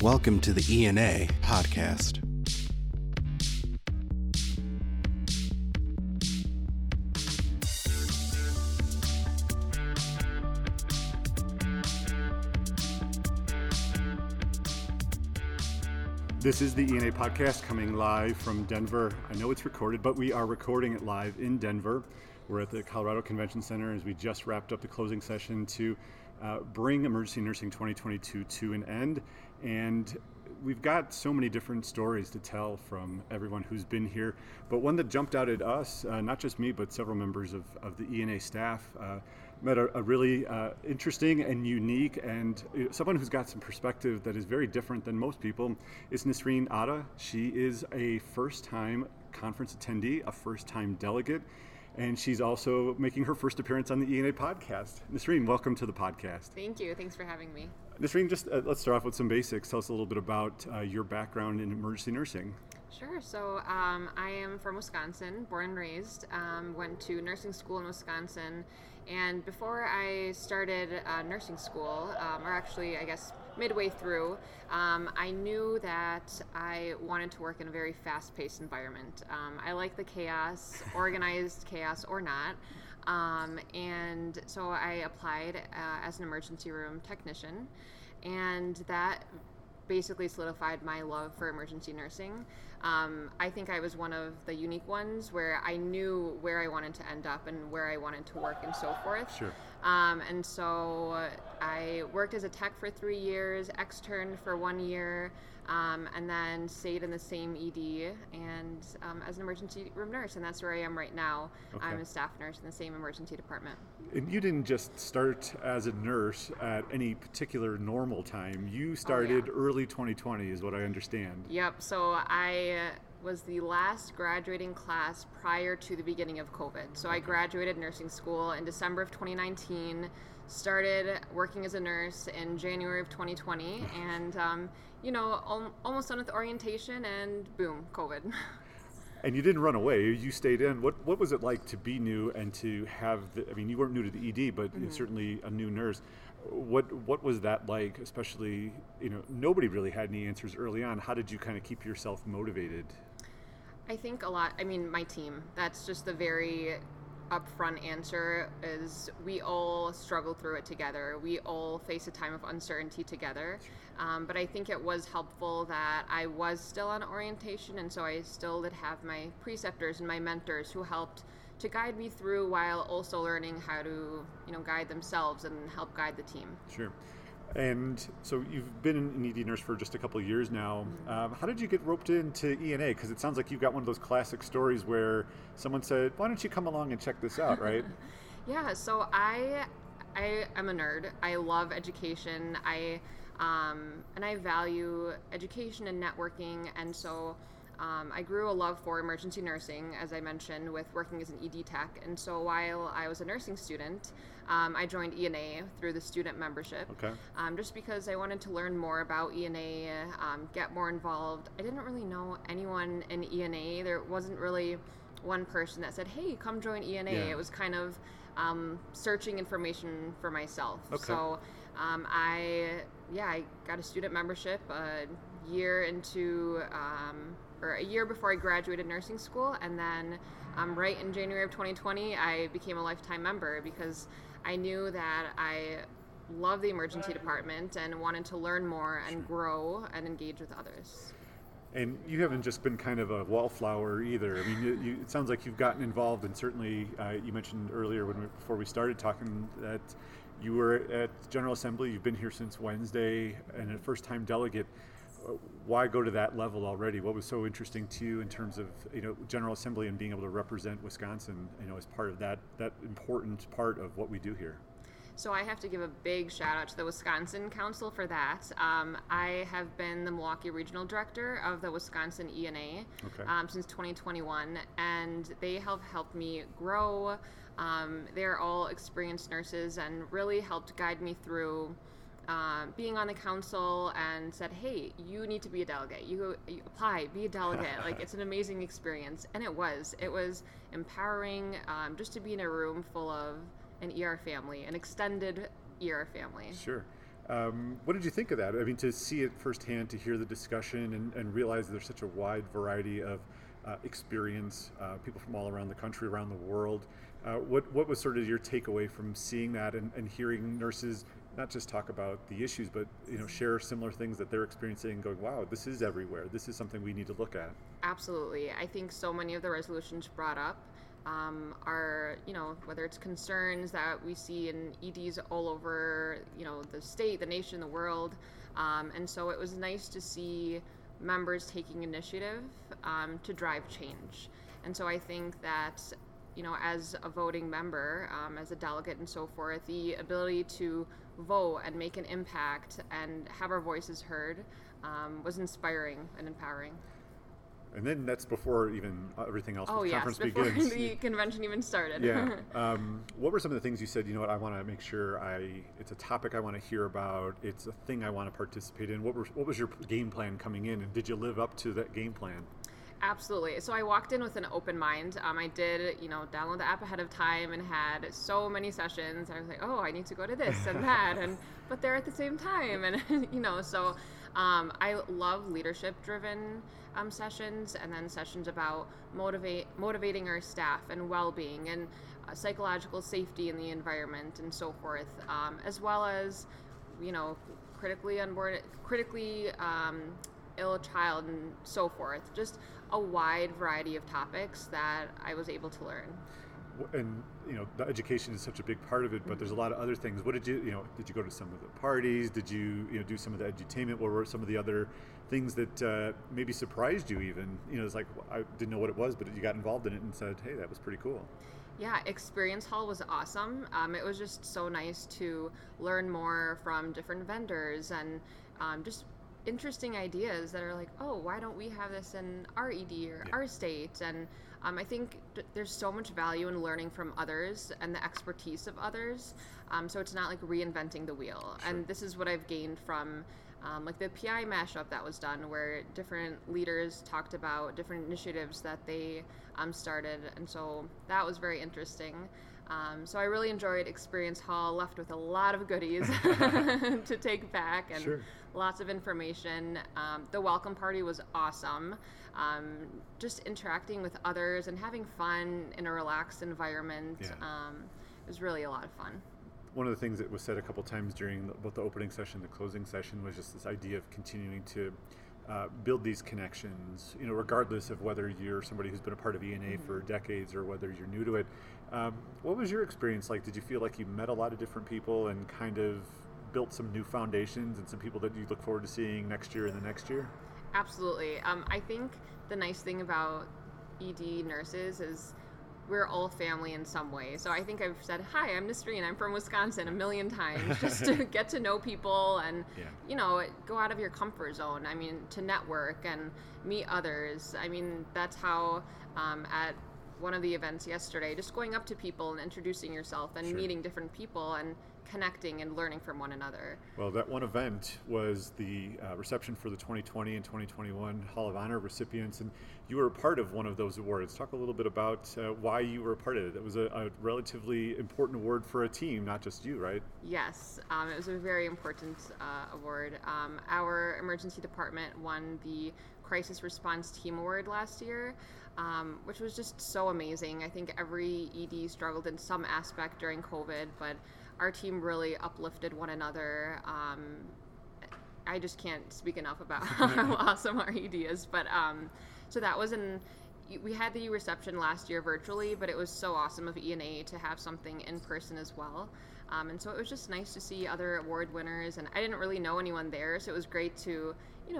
Welcome to the ENA podcast. This is the ENA podcast coming live from Denver. I know it's recorded, but we are recording it live in Denver. We're at the Colorado Convention Center as we just wrapped up the closing session to bring Emergency Nursing 2022 to an end. And we've got so many different stories to tell from everyone who's been here. But one that jumped out at us, not just me, but several members of the ENA staff, met a really interesting and unique and someone who's got some perspective that is very different than most people is Nisreen Adha. She is a first-time conference attendee, a first-time delegate, and she's also making her first appearance on the ENA podcast. Nisreen, welcome to the podcast. Thank you. Thanks for having me. Nisreen, just let's start off with some basics. Tell us a little bit about your background in emergency nursing. Sure. So I am from Wisconsin, born and raised, went to nursing school in Wisconsin. And before I started nursing school, or actually, I guess, midway through, I knew that I wanted to work in a very fast-paced environment. I like the chaos, organized chaos or not. And so I applied as an emergency room technician, and that basically solidified my love for emergency nursing. I think I was one of the unique ones where I knew where I wanted to end up and where I wanted to work and so forth. Sure. And so I worked as a tech for 3 years, externed for 1 year, and then stayed in the same ED and as an emergency room nurse, and that's where I am right now. Okay. I'm a staff nurse in the same emergency department. And you didn't just start as a nurse at any particular normal time. You started early 2020 is what I understand. Yep, so I was the last graduating class prior to the beginning of COVID. So I graduated nursing school in December of 2019, started working as a nurse in January of 2020, and you know, almost done with orientation, and boom, COVID. And you didn't run away. You stayed in. What was it like to be new and to have the, I mean, you weren't new to the ED, but mm-hmm. certainly a new nurse. What was that like, especially, you know, nobody really had any answers early on. How did you kind of keep yourself motivated? I think a lot, I mean, my team, that's just the very upfront answer is we all struggle through it together. We all face a time of uncertainty together. But I think it was helpful that I was still on orientation, and so I still did have my preceptors and my mentors who helped to guide me through while also learning how to, you know, guide themselves and help guide the team. Sure. And so you've been an ED nurse for just a couple of years now. How did you get roped into ENA? Because it sounds like you've got one of those classic stories where someone said, why don't you come along and check this out, right? Yeah, so I am a nerd. I love education. And I value education and networking. And so I grew a love for emergency nursing, as I mentioned, with working as an ED tech. And so while I was a nursing student, I joined ENA through the student membership, just because I wanted to learn more about ENA, get more involved. I didn't really know anyone in ENA. There wasn't really one person that said, hey, come join ENA. Yeah. It was kind of searching information for myself. Okay. So I got a student membership a year before I graduated nursing school, and then right in January of 2020, I became a lifetime member because I knew that I loved the emergency department and wanted to learn more and grow and engage with others. And you haven't just been kind of a wallflower either. I mean, it sounds like you've gotten involved, and certainly you mentioned earlier before we started talking that you were at General Assembly. You've been here since Wednesday and a first-time delegate. Why go to that level already? What was so interesting to you in terms of, you know, General Assembly and being able to represent Wisconsin, you know, as part of that important part of what we do here? So I have to give a big shout out to the Wisconsin Council for that. I have been the Milwaukee Regional Director of the Wisconsin ENA since 2021, and they have helped me grow. They're all experienced nurses and really helped guide me through being on the council, and said, hey, you need to be a delegate. You apply, be a delegate. Like, it's an amazing experience. And it was empowering, just to be in a room full of an ER family, an extended ER family. Sure. What did you think of that? I mean, to see it firsthand, to hear the discussion and realize there's such a wide variety of experience, people from all around the country, around the world. What was sort of your takeaway from seeing that and hearing nurses not just talk about the issues, but share similar things that they're experiencing and going, wow, this is everywhere. This is something we need to look at. Absolutely. I think so many of the resolutions brought up are, whether it's concerns that we see in EDs all over, the state, the nation, the world. And so it was nice to see members taking initiative to drive change. And so I think that, as a voting member, as a delegate and so forth, the ability to vote and make an impact and have our voices heard was inspiring and empowering. And then that's before even everything else. Oh, yes, conference before begins. The convention even started. Yeah. What were some of the things you said, I want to make sure it's a topic I want to hear about, it's a thing I want to participate in. What was your game plan coming in, and did you live up to that game plan? Absolutely. So I walked in with an open mind. I did, download the app ahead of time and had so many sessions. I was like, I need to go to this and that, but they're at the same time. And, so... I love leadership-driven sessions, and then sessions about motivating our staff and well-being and psychological safety in the environment and so forth, as well as, critically ill child and so forth. Just a wide variety of topics that I was able to learn. And the education is such a big part of it, but there's a lot of other things. What did you did you go to some of the parties? Did you do some of the edutainment? What were some of the other things that maybe surprised you? Even it's like I didn't know what it was, but you got involved in it and said, hey, that was pretty cool. Yeah, Experience Hall was awesome. It was just so nice to learn more from different vendors and just interesting ideas that are like, why don't we have this in our ED or our state? And I think there's so much value in learning from others and the expertise of others. So it's not like reinventing the wheel. Sure. And this is what I've gained from the PI mashup that was done, where different leaders talked about different initiatives that they started. And so that was very interesting. So I really enjoyed Experience Hall, left with a lot of goodies to take back and lots of information. The welcome party was awesome. Just interacting with others and having fun in a relaxed environment. Yeah. It was really a lot of fun. One of the things that was said a couple times during both the opening session and the closing session was just this idea of continuing to build these connections, regardless of whether you're somebody who's been a part of ENA for decades or whether you're new to it. What was your experience like? Did you feel like you met a lot of different people and kind of built some new foundations and some people that you look forward to seeing next year and the next year? Absolutely. I think the nice thing about ED nurses is we're all family in some way. So I think I've said, hi, I'm Nisreen, I'm from Wisconsin, a million times, just to get to know people and, go out of your comfort zone. I mean, to network and meet others. I mean, that's how at one of the events yesterday, just going up to people and introducing yourself and meeting different people and connecting and learning from one another. Well, that one event was the reception for the 2020 and 2021 Hall of Honor recipients, and you were a part of one of those awards. Talk a little bit about why you were a part of it. It was a relatively important award for a team, not just you, right? Yes, it was a very important award. Our emergency department won the Crisis Response Team Award last year, which was just so amazing. I think every ED struggled in some aspect during COVID, but our team really uplifted one another. I just can't speak enough about how awesome our ED is. But so that was we had the reception last year virtually, but it was so awesome of ENA to have something in person as well. And so it was just nice to see other award winners, and I didn't really know anyone there. So it was great to,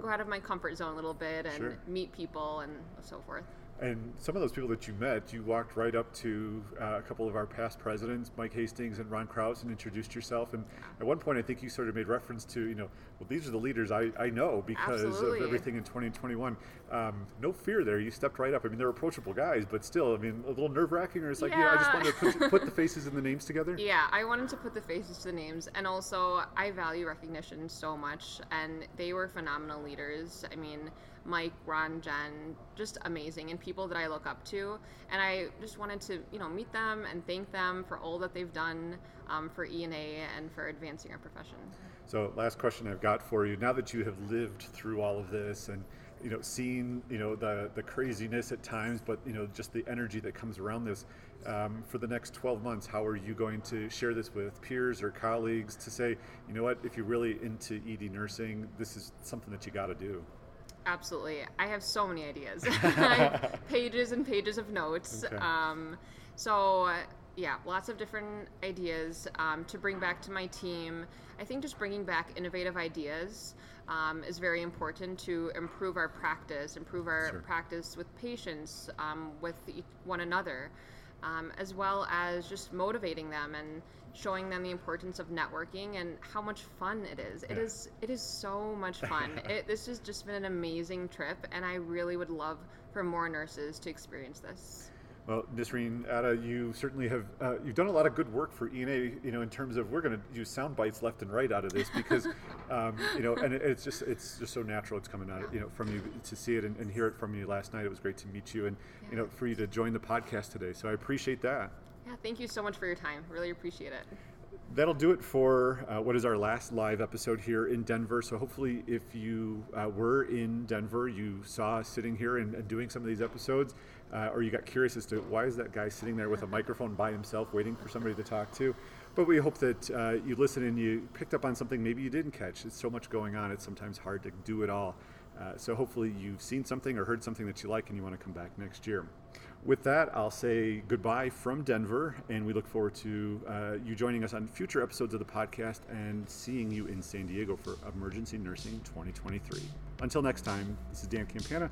go out of my comfort zone a little bit and meet people and so forth. And some of those people that you met, you walked right up to a couple of our past presidents, Mike Hastings and Ron Krause, and introduced yourself. And at one point, I think you sort of made reference to, well, these are the leaders I know because of everything in 2021. No fear there. You stepped right up. I mean, they're approachable guys, but still, I mean, a little nerve-wracking, or it's like, I just wanted to put the faces and the names together. Yeah, I wanted to put the faces to the names. And also, I value recognition so much. And they were phenomenal leaders. I mean, Mike, Ron, Jen, just amazing, and people that I look up to. And I just wanted to, you know, meet them and thank them for all that they've done for ENA and for advancing our profession. So last question I've got for you. Now that you have lived through all of this and, you know, seen, you know, the craziness at times, but, you know, just the energy that comes around this, for the next 12 months, how are you going to share this with peers or colleagues to say, you know what, if you're really into ED nursing, this is something that you got to do? Absolutely. I have so many ideas. Pages and pages of notes. Okay. Yeah, lots of different ideas to bring back to my team. I think just bringing back innovative ideas is very important to improve our practice, Sure. practice with patients, with one another, as well as just motivating them and showing them the importance of networking and how much fun it is. Yeah. It is so much fun. This has just been an amazing trip, and I really would love for more nurses to experience this. Well, Nisreen Adha, you certainly have you've done a lot of good work for ENA. You know, in terms of, we're going to use sound bites left and right out of this because, you know, and it's just so natural. It's coming out, you know, from you to see it and hear it from you last night. It was great to meet you, and you know, for you to join the podcast today. So I appreciate that. Yeah, thank you so much for your time. Really appreciate it. That'll do it for what is our last live episode here in Denver. So hopefully if you were in Denver, you saw us sitting here and doing some of these episodes, or you got curious as to why is that guy sitting there with a microphone by himself waiting for somebody to talk to. But we hope that you listen and you picked up on something maybe you didn't catch. It's so much going on, it's sometimes hard to do it all. So hopefully you've seen something or heard something that you like and you want to come back next year. With that, I'll say goodbye from Denver, and we look forward to you joining us on future episodes of the podcast and seeing you in San Diego for Emergency Nursing 2023. Until next time, this is Dan Campana.